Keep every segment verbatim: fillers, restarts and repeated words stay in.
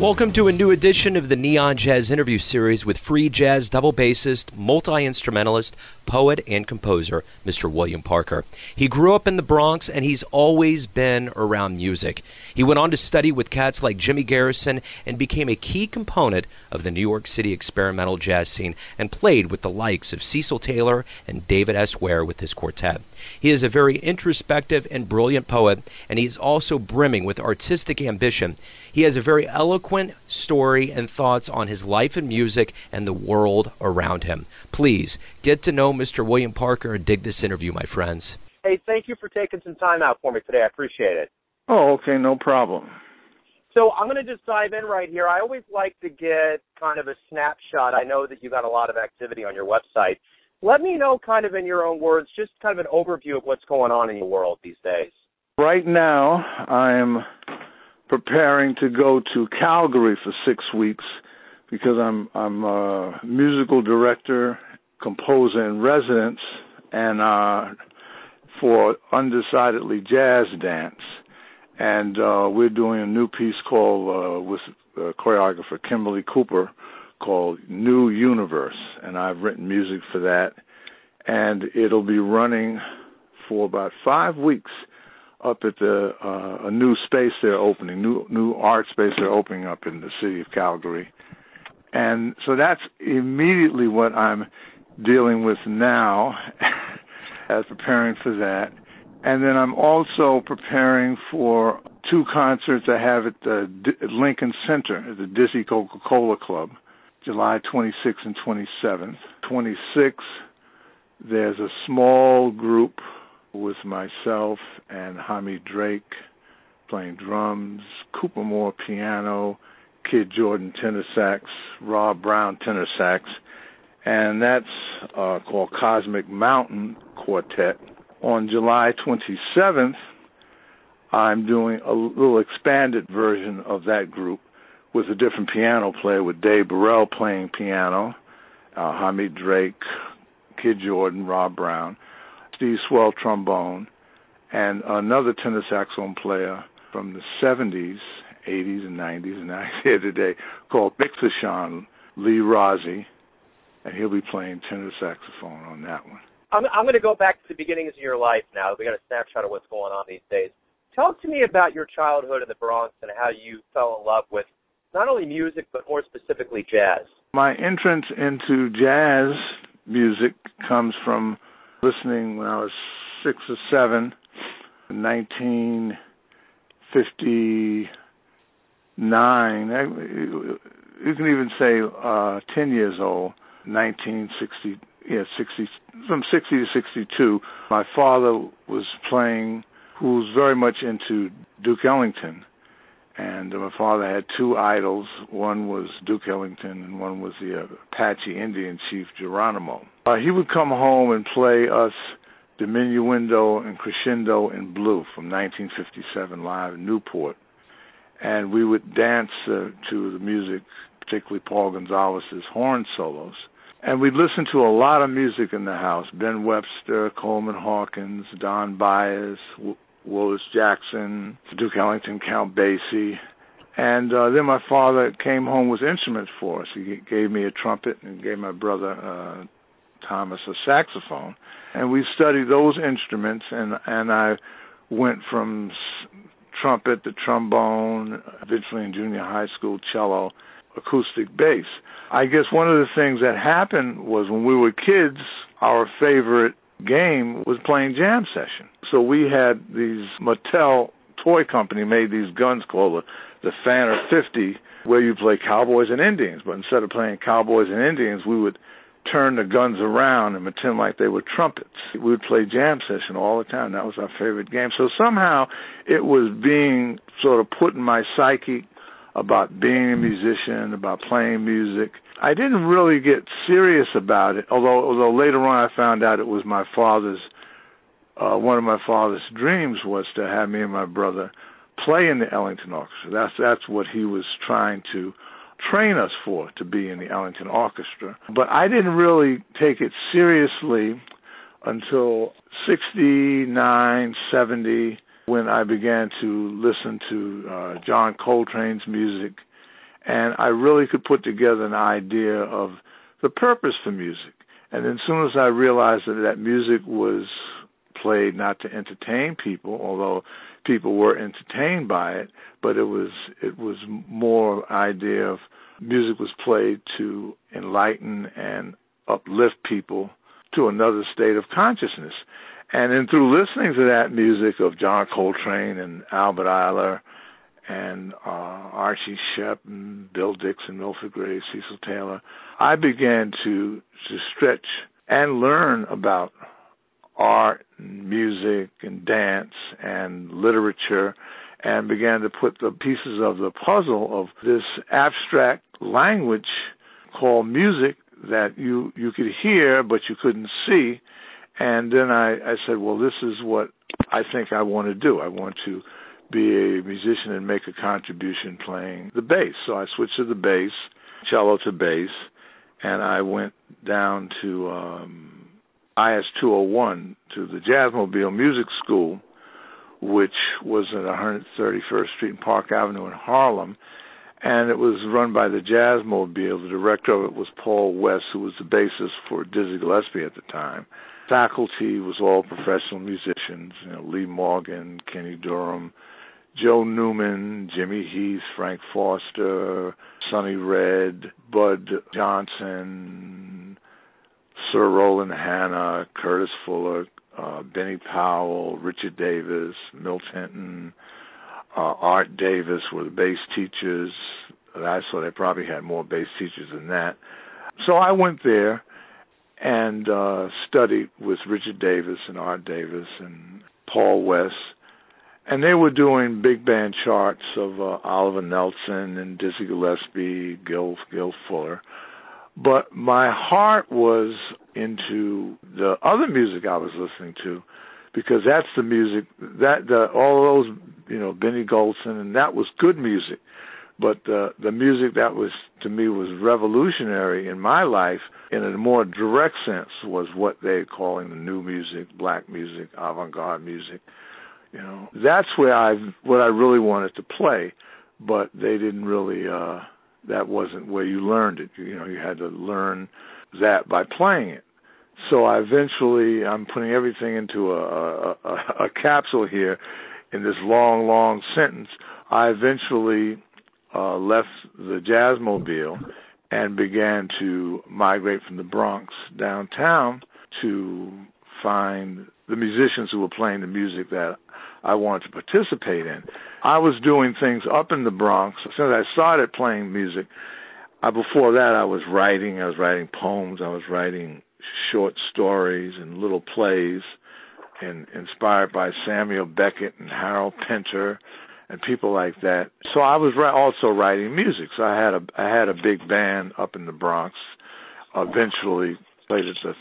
Welcome to a new edition of the Neon Jazz Interview Series with free jazz double bassist, multi-instrumentalist, poet, and composer, Mister William Parker. He grew up in the Bronx, and he's always been around music. He went on to study with cats like Jimmy Garrison and became a key component of the New York City experimental jazz scene and played with the likes of Cecil Taylor and David S. Ware with his quartet. He is a very introspective and brilliant poet, and he is also brimming with artistic ambition. He has a very eloquent story and thoughts on his life and music and the world around him. Please get to know Mister William Parker and dig this interview, my friends. Hey, thank you for taking some time out for me today. I appreciate it. Oh, okay, no problem. So I'm going to just dive in right here. I always like to get kind of a snapshot. I know that you got a lot of activity on your website. Let me know, kind of in your own words, just kind of an overview of what's going on in your world these days. Right now, I'm preparing to go to Calgary for six weeks because I'm I'm a musical director, composer in residence, and uh, for Undecidedly Jazz Dance, and uh, we're doing a new piece called uh, with uh, choreographer Kimberly Cooper, called New Universe, and I've written music for that, and it'll be running for about five weeks up at the uh, a new space they're opening, new new art space they're opening up in the city of Calgary. And so that's immediately what I'm dealing with now as preparing for that. And then I'm also preparing for two concerts I have at the D- Lincoln Center at the Dizzy Coca-Cola Club, July twenty-sixth and twenty-seventh. twenty-sixth, there's a small group with myself and Hamid Drake playing drums, Cooper Moore piano, Kid Jordan tenor sax, Rob Brown tenor sax, and that's uh, called Cosmic Mountain Quartet. On July twenty-seventh, I'm doing a little expanded version of that group with a different piano player, with Dave Burrell playing piano, uh, Hamid Drake, Kid Jordan, Rob Brown, Steve Swell trombone, and another tenor saxophone player from the seventies, eighties, and nineties, and now he's here today, called Big Fashan Lee Razi, and he'll be playing tenor saxophone on that one. I'm, I'm going to go back to the beginnings of your life now. We got a snapshot of what's going on these days. Talk to me about your childhood in the Bronx and how you fell in love with not only music, but more specifically jazz. My entrance into jazz music comes from listening when I was six or seven, nineteen fifty-nine, you can even say uh, ten years old, nineteen sixty, yeah, sixty, from sixty to sixty-two. My father was playing, who was very much into Duke Ellington. And my father had two idols. One was Duke Ellington, and one was the uh, Apache Indian chief Geronimo. Uh, he would come home and play us Diminuendo and Crescendo in Blue from nineteen fifty-seven live in Newport. And we would dance uh, to the music, particularly Paul Gonzalez's horn solos. And we'd listen to a lot of music in the house, Ben Webster, Coleman Hawkins, Don Byers, w- Willis Jackson, Duke Ellington, Count Basie. And uh, then my father came home with instruments for us. He gave me a trumpet and gave my brother uh, Thomas a saxophone. And we studied those instruments, and, and I went from s- trumpet to trombone, eventually in junior high school, cello, acoustic bass. I guess one of the things that happened was when we were kids, our favorite game was playing jam session. So we had these, Mattel Toy Company made these guns called the, the Fanner fifty, where you play cowboys and Indians. But instead of playing cowboys and Indians, we would turn the guns around and pretend like they were trumpets. We would play jam session all the time. That was our favorite game. So somehow it was being sort of put in my psyche about being a musician, about playing music. I didn't really get serious about it, although, although later on I found out it was my father's Uh, one of my father's dreams was to have me and my brother play in the Ellington Orchestra. That's that's what he was trying to train us for, to be in the Ellington Orchestra. But I didn't really take it seriously until sixty-nine, seventy, when I began to listen to uh, John Coltrane's music and I really could put together an idea of the purpose for music. And then as soon as I realized that that music was played not to entertain people, although people were entertained by it, but it was it was more an idea of music was played to enlighten and uplift people to another state of consciousness. And then through listening to that music of John Coltrane and Albert Ayler and uh, Archie Shepp and Bill Dixon, Milford Graves, Cecil Taylor, I began to, to stretch and learn about art and music and dance and literature, and began to put the pieces of the puzzle of this abstract language called music that you, you could hear but you couldn't see. And then I, I said, well, this is what I think I want to do. I want to be a musician and make a contribution playing the bass. So I switched to the bass, cello to bass, and I went down to um, I S two oh one, to the Jazzmobile Music School, which was at one thirty-first Street and Park Avenue in Harlem. And it was run by the Jazzmobile. The director of it was Paul West, who was the bassist for Dizzy Gillespie at the time. Faculty was all professional musicians, you know, Lee Morgan, Kenny Durham, Joe Newman, Jimmy Heath, Frank Foster, Sonny Red, Bud Johnson, Sir Roland Hanna, Curtis Fuller, uh, Benny Powell, Richard Davis, Milt Hinton, uh, Art Davis were the bass teachers. I saw they probably had more bass teachers than that. So I went there and uh, studied with Richard Davis and Art Davis and Paul West. And they were doing big band charts of uh, Oliver Nelson and Dizzy Gillespie, Gil, Gil Fuller. But my heart was into the other music I was listening to, because that's the music, that the, all those, you know, Benny Golson, and that was good music. But the, the music that was, to me, was revolutionary in my life in a more direct sense was what they're calling the new music, black music, avant-garde music. You know, that's where I, what I really wanted to play, but they didn't really, uh, that wasn't where you learned it. You know, you had to learn that by playing it. So I eventually, I'm putting everything into a, a, a capsule here in this long, long sentence. I eventually Uh, left the Jazzmobile and began to migrate from the Bronx downtown to find the musicians who were playing the music that I wanted to participate in. I was doing things up in the Bronx. As soon as I started playing music, I, before that I was writing. I was writing poems. I was writing short stories and little plays and inspired by Samuel Beckett and Harold Pinter and people like that. So I was also writing music. So I had a I had a big band up in the Bronx. Eventually played at the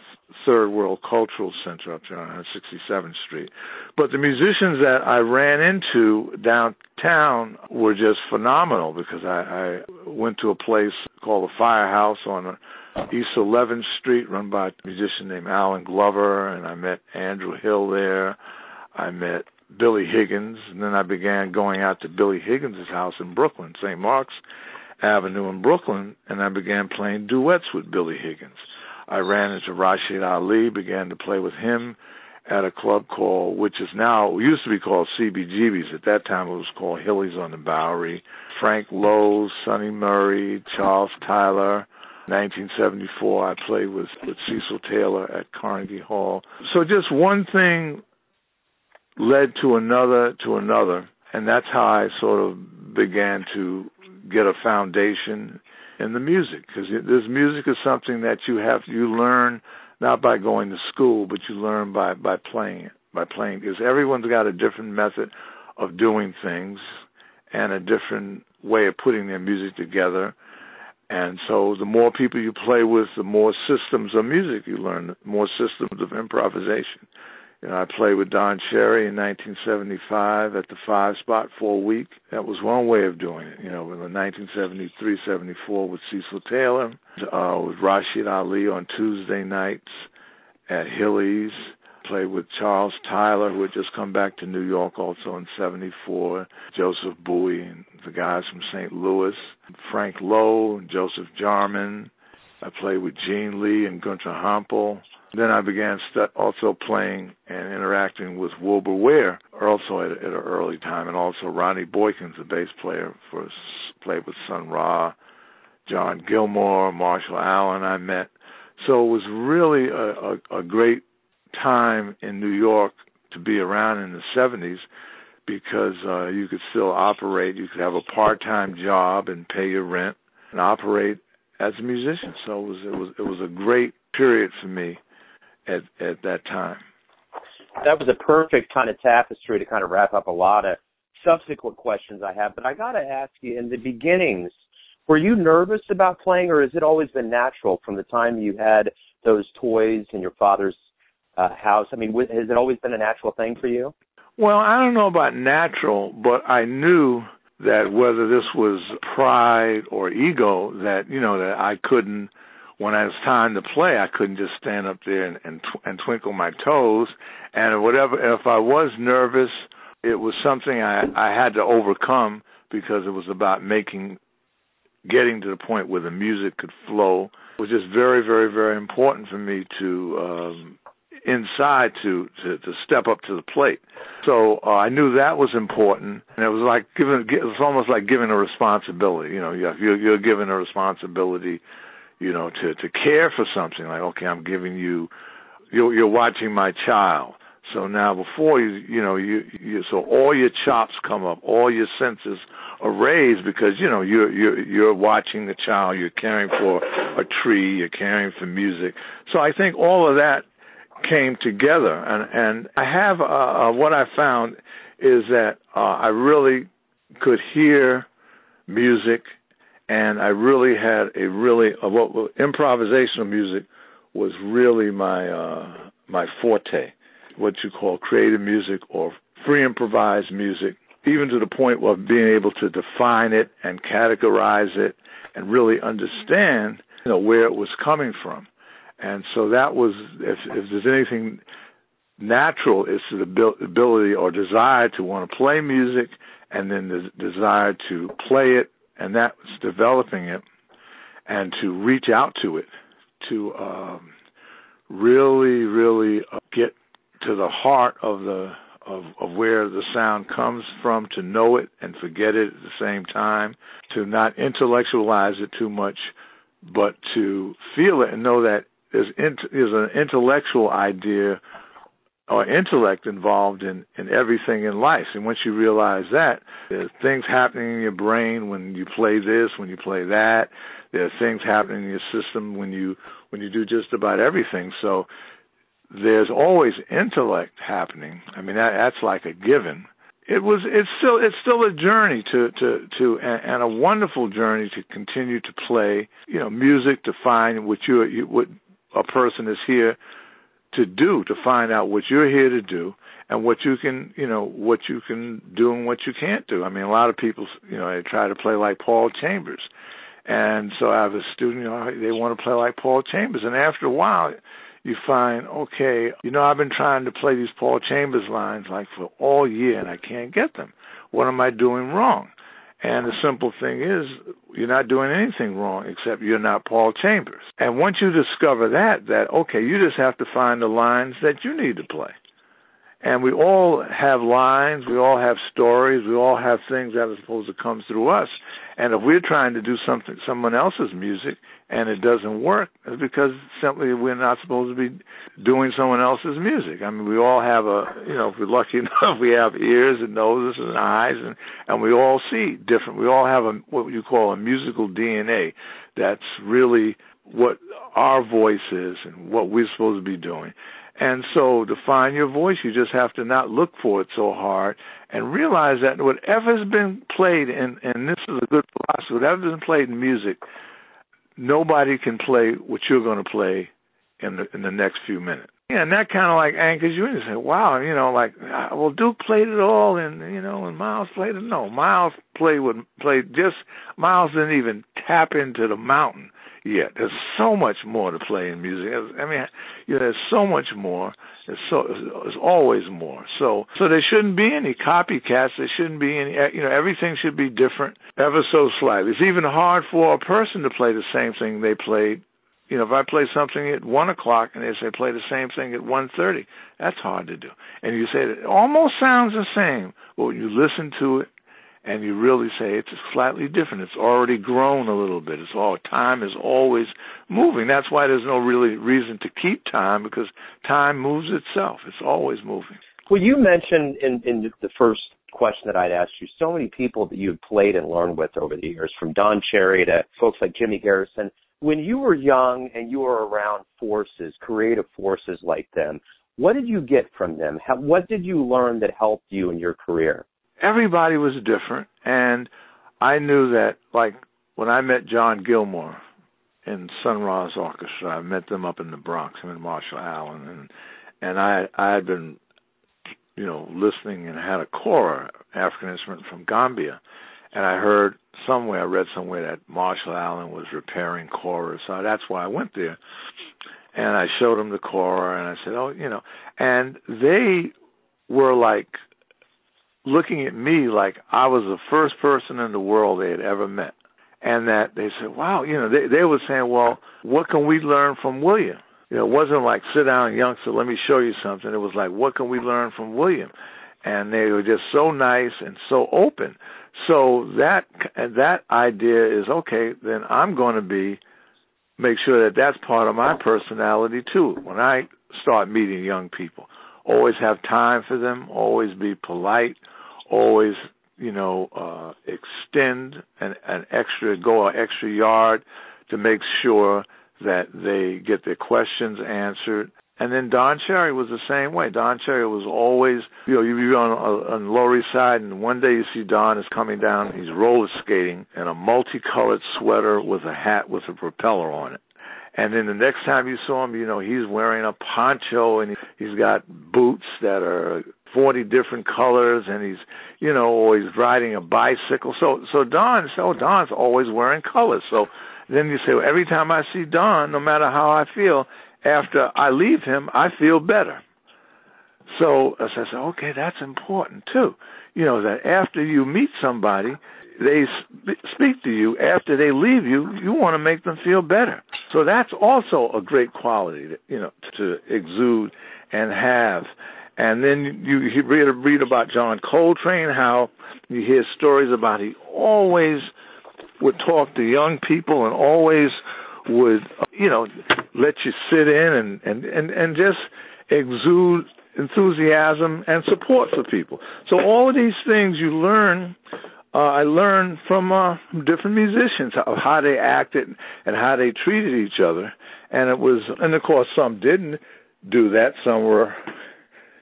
Third World Cultural Center up there on one sixty-seventh Street. But the musicians that I ran into downtown were just phenomenal, because I, I went to a place called the Firehouse on East eleventh Street, run by a musician named Alan Glover, and I met Andrew Hill there. I met Billy Higgins, and then I began going out to Billy Higgins' house in Brooklyn, Saint Mark's Avenue in Brooklyn, and I began playing duets with Billy Higgins. I ran into Rashid Ali, began to play with him at a club called, which is now, it used to be called C B G B's. At that time it was called Hilly's on the Bowery. Frank Lowe, Sonny Murray, Charles Tyler. nineteen seventy-four, I played with, with Cecil Taylor at Carnegie Hall. So just one thing led to another, to another, and that's how I sort of began to get a foundation in the music, because this music is something that you have, you learn not by going to school, but you learn by, by playing it, by playing, because everyone's got a different method of doing things and a different way of putting their music together. And so the more people you play with, the more systems of music you learn, more systems of improvisation. You know, I played with Don Cherry in nineteen seventy-five at the Five Spot for a week. That was one way of doing it. You know, in nineteen seventy-three seventy-four with Cecil Taylor, uh, with Rashid Ali on Tuesday nights at Hilly's. played with Charles Tyler, who had just come back to New York also in seventy-four, Joseph Bowie, and the guys from Saint Louis, Frank Lowe, Joseph Jarman. I played with Gene Lee and Gunter Hampel. Then I began st- also playing and interacting with Wilbur Ware, also at, at an early time, and also Ronnie Boykins, the bass player, for played with Sun Ra, John Gilmore, Marshall Allen I met. So it was really a, a, a great time in New York to be around in the seventies, because uh, you could still operate. You could have a part-time job and pay your rent and operate as a musician. So it was it was it was a great period for me at at that time. That was a perfect kind of tapestry to kind of wrap up a lot of subsequent questions I have. But I got to ask you, in the beginnings, were you nervous about playing, or has it always been natural from the time you had those toys in your father's uh, house? I mean, has it always been a natural thing for you? Well, I don't know about natural, but I knew that whether this was pride or ego, that, you know, that I couldn't, when it was time to play, I couldn't just stand up there and, and, tw- and twinkle my toes. And whatever, if I was nervous, it was something I, I had to overcome, because it was about making, getting to the point where the music could flow. It was just very, very, very important for me to, um, inside to, to, to step up to the plate. So uh, I knew that was important, and it was like giving, it was almost like giving a responsibility. You know, you're, you're given a responsibility, you know, to, to care for something. Like, okay, I'm giving you, you're, you're watching my child. So now before you, you know, you, you, so all your chops come up, all your senses are raised, because, you know, you're, you're, you're watching the child, you're caring for a tree, you're caring for music. So I think all of that came together, and and I have uh, what I found is that uh, I really could hear music, and I really had a really uh, what well, improvisational music was really my uh, my forte, what you call creative music or free improvised music, even to the point of being able to define it and categorize it and really understand, you know, where it was coming from. And so that was, if, if there's anything natural, it's the ability or desire to want to play music, and then the desire to play it, and that's developing it, and to reach out to it, to um, really, really uh, get to the heart of the of, of where the sound comes from, to know it and forget it at the same time, to not intellectualize it too much, but to feel it and know that There's, int- there's an intellectual idea or intellect involved in, in everything in life. And once you realize that, there's things happening in your brain when you play this, when you play that. There's things happening in your system when you when you do just about everything. So there's always intellect happening. I mean, that, that's like a given. It was. It's still. It's still a journey to to to and a wonderful journey to continue to play, you know, music, to find what you you what. a person is here to do, to find out what you're here to do and what you can, you know, what you can do and what you can't do. I mean, a lot of people, you know, they try to play like Paul Chambers. And so I have a student, you know, they want to play like Paul Chambers. And after a while, you find, okay, you know, I've been trying to play these Paul Chambers lines like for all year, and I can't get them. What am I doing wrong? And the simple thing is, you're not doing anything wrong, except you're not Paul Chambers. And once you discover that, that, okay, you just have to find the lines that you need to play. And we all have lines, we all have stories, we all have things that are supposed to come through us. And if we're trying to do something, someone else's music, and it doesn't work, it's because simply we're not supposed to be doing someone else's music. I mean, we all have a, you know, if we're lucky enough, we have ears and noses and eyes, and, and we all see different. We all have a, what you call a musical D N A. That's really what our voice is and what we're supposed to be doing. And so to find your voice, you just have to not look for it so hard and realize that whatever's been played, in, and this is a good philosophy, whatever's been played in music, nobody can play what you're going to play in the, in the next few minutes. Yeah, and that kind of like anchors you in. You say, wow, you know, like, well, Duke played it all, and, you know, and Miles played it. No, Miles played, with, played just, Miles didn't even tap into the mountain. yeah, there's so much more to play in music. I mean, you know, there's so much more. There's, so, there's always more. So, so there shouldn't be any copycats. There shouldn't be any, you know, everything should be different ever so slightly. It's even hard for a person to play the same thing they played. You know, if I play something at one o'clock and they say play the same thing at one thirty, that's hard to do. And you say it almost sounds the same, but when you listen to it, and you really say it's slightly different. It's already grown a little bit. It's all time is always moving. That's why there's no really reason to keep time, because time moves itself. It's always moving. Well, you mentioned in, in the first question that I'd asked you, so many people that you've played and learned with over the years, from Don Cherry to folks like Jimmy Garrison. When you were young and you were around forces, creative forces like them, what did you get from them? How, what did you learn that helped you in your career? Everybody was different, and I knew that, like, when I met John Gilmore in Sun Ra's Orchestra, I met them up in the Bronx, him and Marshall Allen, and and I I had been, you know, listening and had a kora, African instrument from Gambia, and I heard somewhere, I read somewhere that Marshall Allen was repairing kora, so that's why I went there, and I showed him the kora, and I said, oh, you know, and they were like, looking at me like I was the first person in the world they had ever met. And that they said, wow, you know, they, they were saying, well, what can we learn from William? You know, it wasn't like, sit down, youngster, let me show you something. It was like, what can we learn from William? And they were just so nice and so open. So that that idea is, okay, then I'm going to be, make sure that that's part of my personality too. When I start meeting young people, always have time for them, always be polite, always, you know, uh, extend an, an extra, go an extra yard to make sure that they get their questions answered. And then Don Cherry was the same way. Don Cherry was always, you know, you'd be on, on Lower East Side, and one day you see Don is coming down, he's roller skating in a multicolored sweater with a hat with a propeller on it. And then the next time you saw him, you know, he's wearing a poncho and he's got boots that are forty different colors, and he's, you know, always riding a bicycle. So so Don, so Don's always wearing colors. So then you say, well, every time I see Don, no matter how I feel, after I leave him, I feel better. So I said, okay, that's important too. You know, that after you meet somebody, they sp- speak to you. After they leave you, you want to make them feel better. So that's also a great quality, to, you know, to exude and have. And then you, you read, read about John Coltrane, how you hear stories about he always would talk to young people and always would, you know, let you sit in and, and, and, and just exude enthusiasm and support for people. So all of these things you learn. Uh, I learned from uh, different musicians of how they acted and how they treated each other, and it was, and of course some didn't do that. Some were,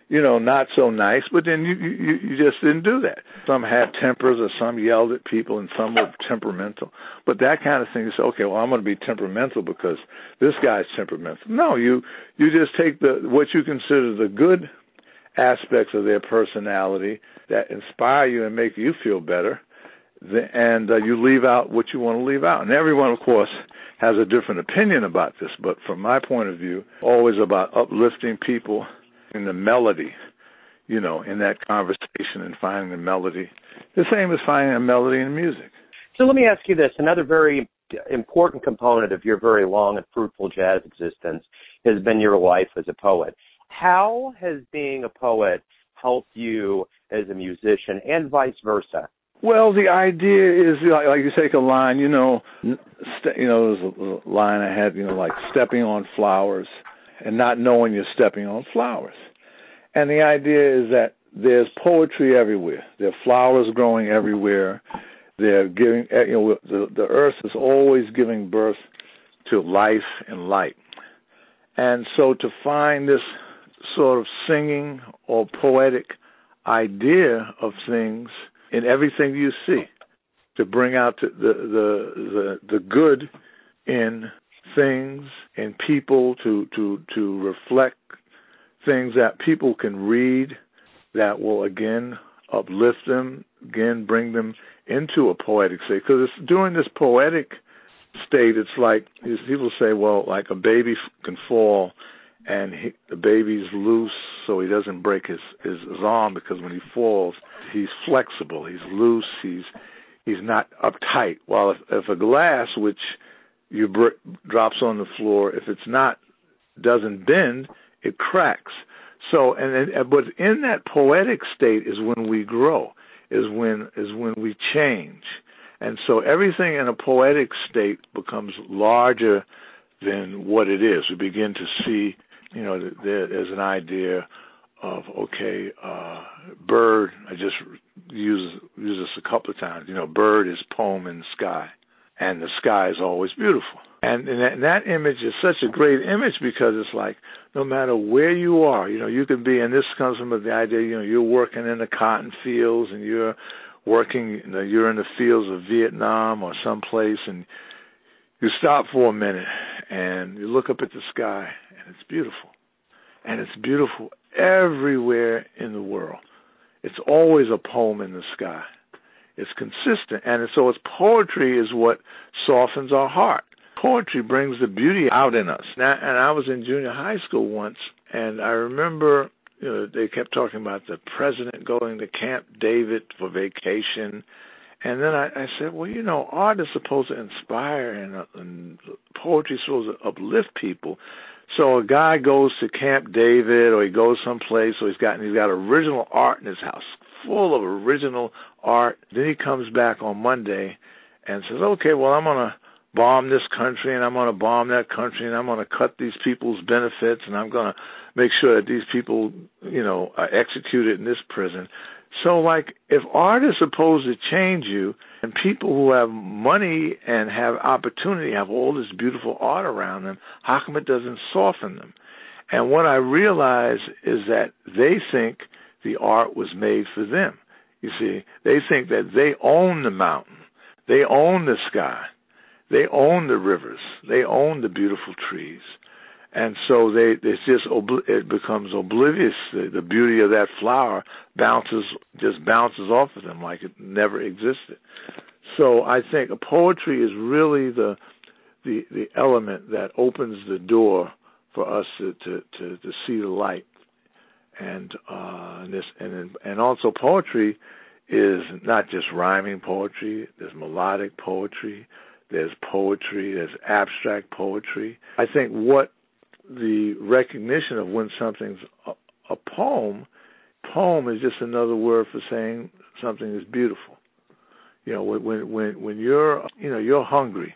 you know, not so nice, but then you you, you just didn't do that. Some had tempers, or some yelled at people, and some were temperamental. But that kind of thing, you say, okay, well, I'm going to be temperamental because this guy's temperamental. No, you you just take the what you consider the good aspects of their personality that inspire you and make you feel better, and uh, you leave out what you want to leave out. And everyone, of course, has a different opinion about this, but from my point of view, always about uplifting people in the melody, you know, in that conversation and finding the melody, the same as finding a melody in music. So let me ask you this. Another very important component of your very long and fruitful jazz existence has been your life as a poet. How has being a poet helped you as a musician, and vice versa? Well, the idea is, like, like you take a line, you know, st- you know, there's a line I had, you know, like stepping on flowers and not knowing you're stepping on flowers. And the idea is that there's poetry everywhere. There are flowers growing everywhere. They're giving, you know, the, the earth is always giving birth to life and light. And so to find this sort of singing or poetic idea of things in everything you see, to bring out the the the, the good in things, in people, to, to, to reflect things that people can read that will, again, uplift them, again, bring them into a poetic state. Because it's during this poetic state, it's like people say, well, like a baby can fall and he, the baby's loose so he doesn't break his, his, his arm, because when he falls, he's flexible, he's loose, he's he's not uptight. While if, if a glass, which you br- drops on the floor, if it's not, doesn't bend, it cracks. So, and, and but in that poetic state is when we grow, is when is when we change. And so everything in a poetic state becomes larger than what it is. We begin to see, you know, there's an idea of, okay, uh, bird, I just use, use this a couple of times, you know, bird is poem in the sky, and the sky is always beautiful. And, and, that, and that image is such a great image, because it's like, no matter where you are, you know, you can be, and this comes from the idea, you know, you're working in the cotton fields and you're working, you know, you're in the fields of Vietnam or someplace, and you stop for a minute and you look up at the sky, and it's beautiful. And it's beautiful everywhere in the world. It's always a poem in the sky. It's consistent. And so it's poetry is what softens our heart. Poetry brings the beauty out in us. Now, and I was in junior high school once, and I remember, you know, they kept talking about the president going to Camp David for vacation. And then I, I said, well, you know, art is supposed to inspire, and, and poetry is supposed to uplift people. So a guy goes to Camp David, or he goes someplace, so he's got, he's got original art in his house, full of original art. Then he comes back on Monday and says, okay, well, I'm going to bomb this country, and I'm going to bomb that country, and I'm going to cut these people's benefits, and I'm going to make sure that these people, you know, are executed in this prison. So, like, if art is supposed to change you, and people who have money and have opportunity have all this beautiful art around them, how come it doesn't soften them? And what I realize is that they think the art was made for them. You see, they think that they own the mountain. They own the sky. They own the rivers. They own the beautiful trees. And so they, it's just, it becomes oblivious. The, the beauty of that flower bounces, just bounces off of them like it never existed. So I think poetry is really the the, the element that opens the door for us to, to, to, to see the light. And uh, and, this, and and also poetry is not just rhyming poetry. There's melodic poetry. There's poetry. There's abstract poetry. I think what the recognition of when something's a, a poem, poem is just another word for saying something is beautiful. You know, when when when you're, you know, you're hungry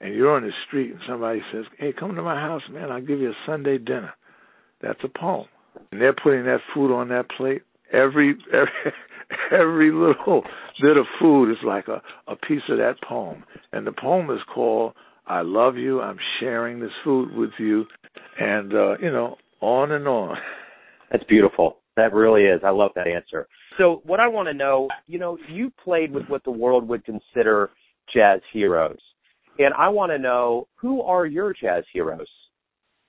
and you're on the street and somebody says, hey, come to my house, man, I'll give you a Sunday dinner. That's a poem. And they're putting that food on that plate. Every every every little bit of food is like a, a piece of that poem. And the poem is called I Love You, I'm Sharing This Food With You, and, uh, you know, on and on. That's beautiful. That really is. I love that answer. So what I want to know, you know, you played with what the world would consider jazz heroes, and I want to know, who are your jazz heroes?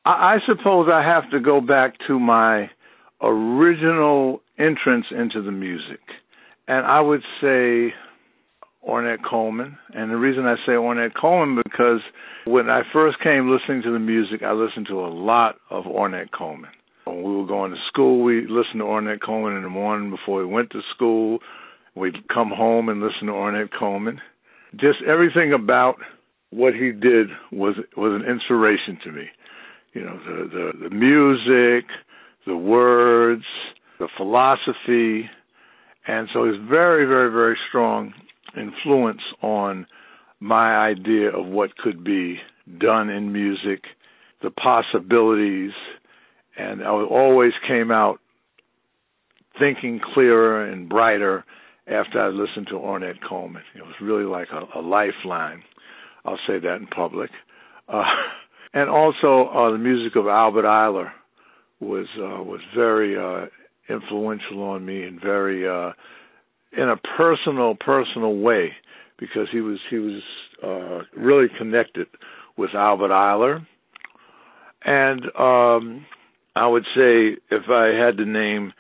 I, I suppose I have to go back to my original entrance into the music, and I would say Ornette Coleman. And the reason I say Ornette Coleman, because when I first came listening to the music, I listened to a lot of Ornette Coleman. When we were going to school, we listened to Ornette Coleman in the morning before we went to school. We'd come home and listen to Ornette Coleman. Just everything about what he did was was an inspiration to me. You know, the the, the music, the words, the philosophy. And so he's very, very, very strong influence on my idea of what could be done in music, the possibilities, and I always came out thinking clearer and brighter after I listened to Ornette Coleman. It was really like a, a lifeline. I'll say that in public. Uh, and also uh, the music of Albert Ayler was uh, was very uh, influential on me, and very uh, in a personal, personal way, because he was he was uh, really connected with Albert Ayler. And um, I would say, if I had to name,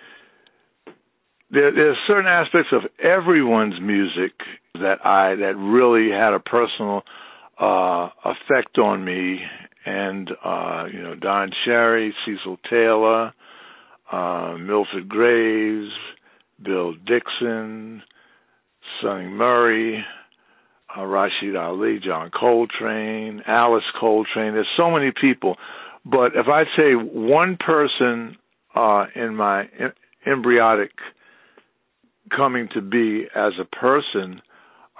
there there's certain aspects of everyone's music that I that really had a personal uh, effect on me, and uh, you know, Don Cherry, Cecil Taylor, uh, Milford Graves, Bill Dixon, Sonny Murray, uh, Rashid Ali, John Coltrane, Alice Coltrane. There's so many people. But if I say one person uh, in my em- embryonic coming to be as a person,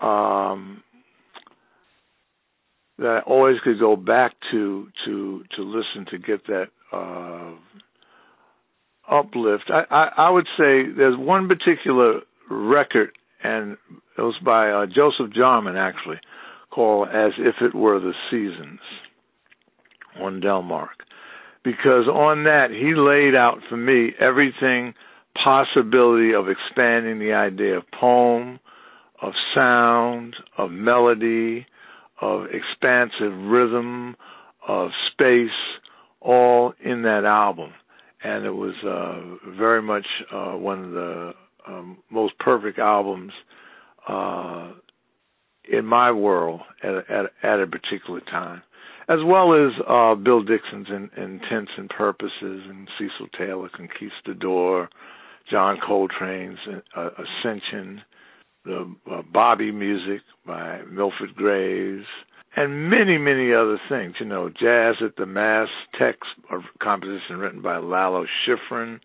um, that I always could go back to to, to listen to get that uh, uplift, I, I, I would say there's one particular record, and it was by uh, Joseph Jarman, actually, called As If It Were the Seasons, on Delmark, because on that he laid out for me everything, possibility of expanding the idea of poem, of sound, of melody, of expansive rhythm, of space, all in that album. And it was uh, very much uh, one of the um, most perfect albums uh, in my world at, at, at a particular time, as well as uh, Bill Dixon's in, Intents and Purposes, and Cecil Taylor, Conquistador, John Coltrane's uh, Ascension, the uh, Bobby music by Milford Graves, and many, many other things. You know, Jazz at the Mass, text or composition written by Lalo Schifrin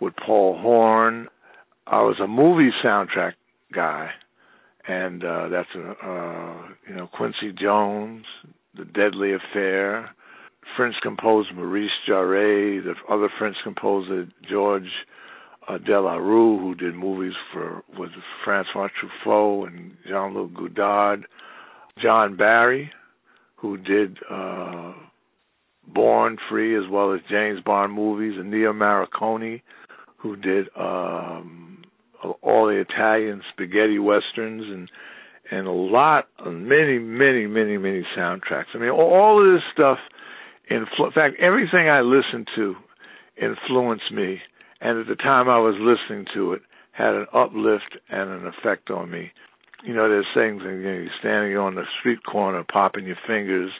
with Paul Horn. I was a movie soundtrack guy, and uh, that's, uh, uh, you know, Quincy Jones, The Deadly Affair, French composer Maurice Jarre, the other French composer Georges uh, Delarue, who did movies for with Francois Truffaut and Jean-Luc Godard, John Barry, who did uh, Born Free as well as James Bond movies, and Neo Marconi, who did um, all the Italian spaghetti westerns, and and a lot, many, many, many, many soundtracks. I mean, all of this stuff, influ- in fact, everything I listened to influenced me, and at the time I was listening to it, had an uplift and an effect on me. You know, there's things, you know, you're standing on the street corner popping your fingers,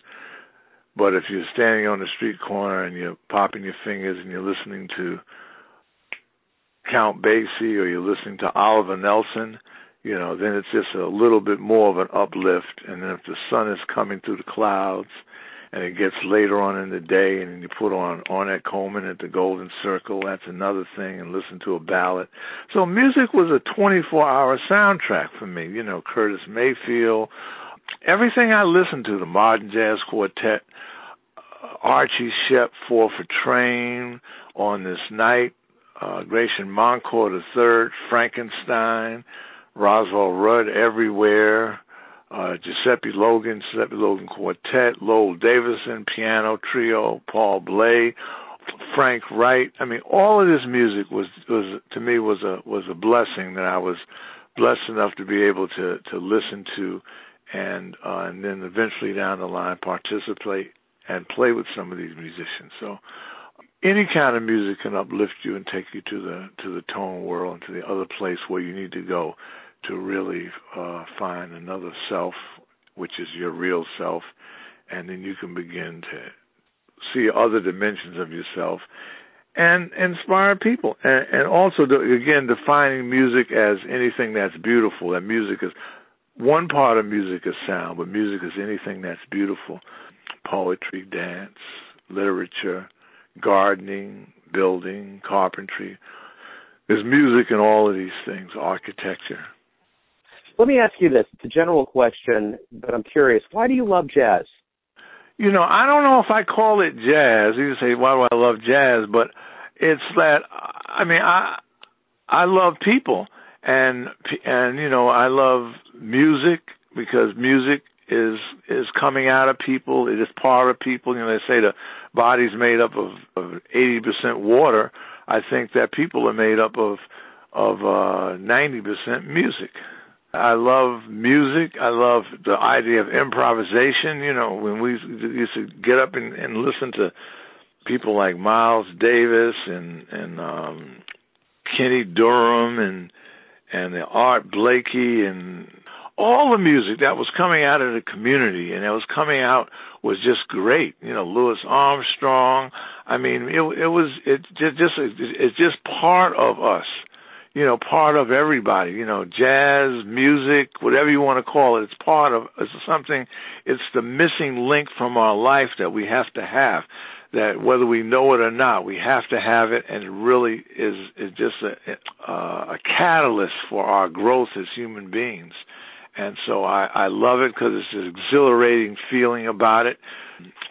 but if you're standing on the street corner and you're popping your fingers and you're listening to Count Basie or you're listening to Oliver Nelson, you know, then it's just a little bit more of an uplift. And then if the sun is coming through the clouds and it gets later on in the day and then you put on Ornette Coleman at the Golden Circle, that's another thing, and listen to a ballad. So music was a twenty-four hour soundtrack for me. You know, Curtis Mayfield, everything I listened to, the Modern Jazz Quartet, Archie Shepp, Four for Train, On This Night, uh, Gratian Moncourt the third, Frankenstein, Roswell Rudd, Everywhere, uh, Giuseppe Logan, Giuseppe Logan Quartet, Lowell Davison, Piano Trio, Paul Bley, Frank Wright. I mean, all of this music was, was to me, was a was a blessing that I was blessed enough to be able to, to listen to, and uh, and then eventually down the line participate and play with some of these musicians. So any kind of music can uplift you and take you to the to the tone world and to the other place where you need to go to really uh, find another self, which is your real self, and then you can begin to see other dimensions of yourself and inspire people. And, and also, to, again, defining music as anything that's beautiful. That music is, one part of music is sound, but music is anything that's beautiful. Poetry, dance, literature, gardening, building, carpentry. There's music in all of these things, architecture. Let me ask you this. It's a general question, but I'm curious. Why do you love jazz? You know, I don't know if I call it jazz. You say, why do I love jazz? But it's that, I mean, I I love people. And, and you know, I love music because music is is coming out of people. It is part of people. You know, they say the body's made up of, of eighty percent water. I think that people are made up of of uh, ninety percent music. I love music. I love the idea of improvisation. You know, when we used to get up and, and listen to people like Miles Davis and and um, Kenny Durham and and Art Blakey and all the music that was coming out of the community and that was coming out was just great. You know, Louis Armstrong. I mean, it, it was it just it's just part of us. You know, part of everybody. You know, jazz, music, whatever you want to call it. It's part of it's something. It's the missing link from our life that we have to have. That whether we know it or not, we have to have it, and it really is is just a, a, a catalyst for our growth as human beings. And so I, I love it because it's an exhilarating feeling about it.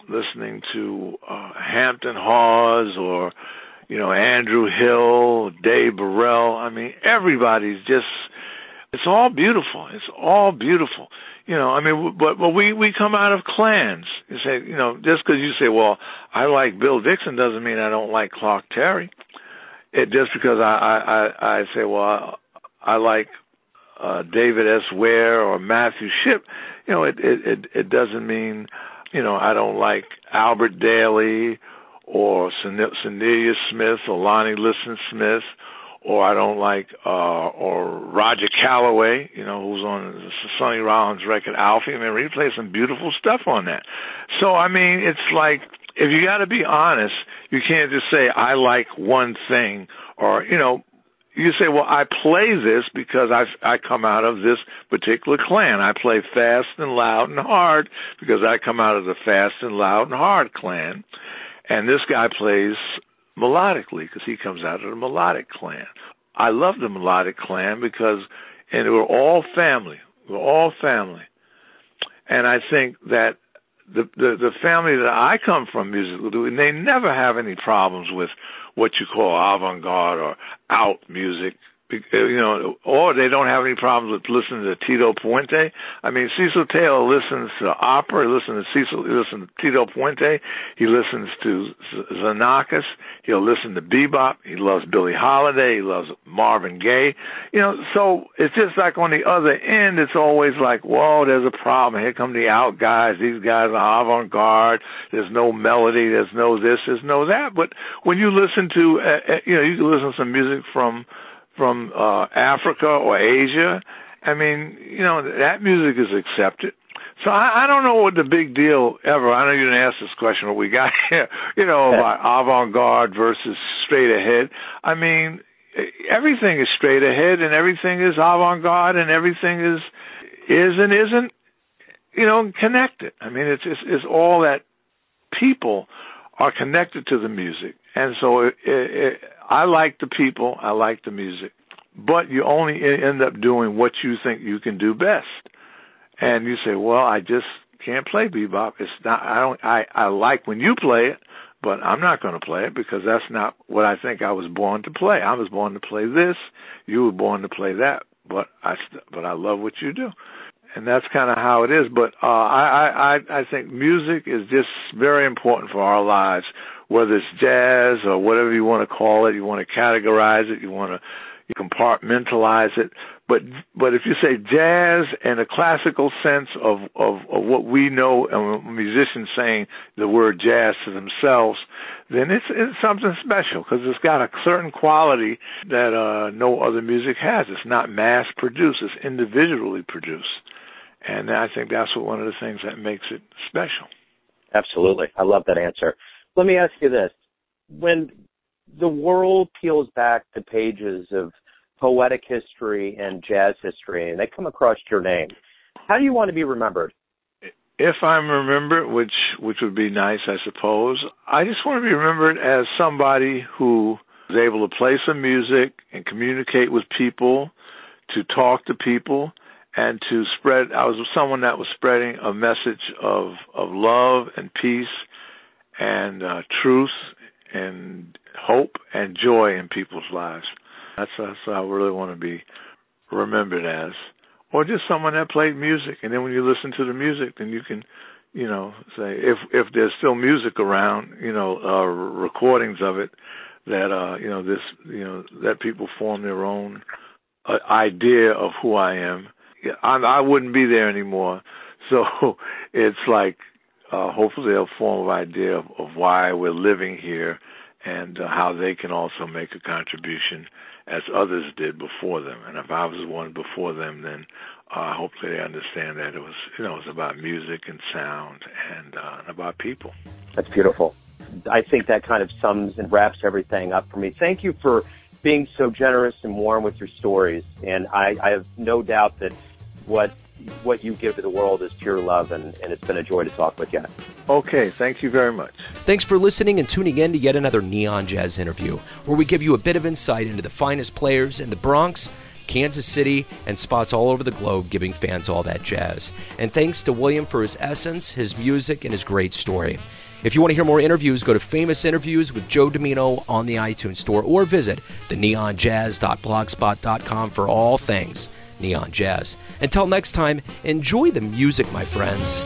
Listening to uh, Hampton Hawes or, you know, Andrew Hill, Dave Burrell. I mean, everybody's just, it's all beautiful. It's all beautiful. You know, I mean, but, but we, we come out of clans. You say, you know, just because you say, well, I like Bill Dixon doesn't mean I don't like Clark Terry. It just because I, I, I, I say, well, I, I like uh, David S. Ware or Matthew Shipp, you know, it, it, it, it doesn't mean, you know, I don't like Albert Daly or Senelia Smith or Lonnie Liston Smith, or I don't like, uh, or Roger Calloway, you know, who's on Sonny Rollins' record, Alfie. I mean, he plays some beautiful stuff on that. So, I mean, it's like, if you got to be honest, you can't just say, I like one thing, or, you know, you say, well, I play this because I I come out of this particular clan. I play fast and loud and hard because I come out of the fast and loud and hard clan. And this guy plays melodically because he comes out of the melodic clan. I love the melodic clan because, and we're all family. We're all family. And I think that the the, the family that I come from musically, they never have any problems with what you call avant-garde or out music, you know, or they don't have any problems with listening to Tito Puente. I mean, Cecil Taylor listens to opera, he listens to Cecil, he listens to Tito Puente, he listens to Xenakis, he'll listen to bebop, he loves Billie Holiday, he loves Marvin Gaye, you know, so it's just like on the other end, it's always like, whoa, there's a problem, here come the out guys, these guys are avant-garde, there's no melody, there's no this, there's no that, but when you listen to, uh, you know, you can listen to some music from from uh, Africa or Asia, I mean, you know, that music is accepted. So I, I don't know what the big deal ever, I know you didn't ask this question, but we got here, you know, about avant-garde versus straight ahead. I mean, everything is straight ahead and everything is avant-garde and everything is is and isn't, you know, connected. I mean, it's, it's, it's all that people are connected to the music. And so it, it, it, I like the people, I like the music, but you only end up doing what you think you can do best. And you say, well, I just can't play bebop. It's not, I don't, I, I like when you play it, but I'm not going to play it because that's not what I think I was born to play. I was born to play this, you were born to play that, but I, but I love what you do. And that's kind of how it is. But uh, I, I, I think music is just very important for our lives, whether it's jazz or whatever you want to call it. You want to categorize it. You want to you compartmentalize it. But but if you say jazz in a classical sense of, of, of what we know, and musicians saying the word jazz to themselves, then it's, it's something special because it's got a certain quality that uh, no other music has. It's not mass-produced. It's individually produced. And I think that's what one of the things that makes it special. Absolutely. I love that answer. Let me ask you this. When the world peels back the pages of poetic history and jazz history, and they come across your name, how do you want to be remembered? If I'm remembered, which which would be nice, I suppose, I just want to be remembered as somebody who was able to play some music and communicate with people, to talk to people, and to spread. I was someone that was spreading a message of, of love and peace and uh, truth and hope and joy in people's lives. That's, that's what I really want to be remembered as. Or just someone that played music. And then when you listen to the music, then you can, you know, say, if if there's still music around, you know, uh, recordings of it, that, uh, you know, this, you know, that people form their own uh, idea of who I am. I, I wouldn't be there anymore. So it's like, uh, hopefully they'll form an idea of, of why we're living here and uh, how they can also make a contribution as others did before them. And if I was one before them, then uh, hopefully they understand that it was, you know, it was about music and sound and, uh, and about people. That's beautiful. I think that kind of sums and wraps everything up for me. Thank you for being so generous and warm with your stories. And I, I have no doubt that what what you give to the world is pure love, and, and it's been a joy to talk with you. Okay, thank you very much. Thanks for listening and tuning in to yet another Neon Jazz interview, where we give you a bit of insight into the finest players in the Bronx, Kansas City, and spots all over the globe, giving fans all that jazz. And thanks to William for his essence, his music, and his great story. If you want to hear more interviews, go to Famous Interviews with Joe Domino on the iTunes Store, or visit the neon jazz dot blogspot dot com for all things Neon Jazz. Until next time, enjoy the music, my friends.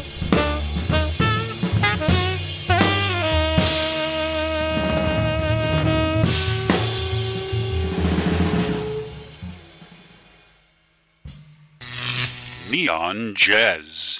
Neon Jazz.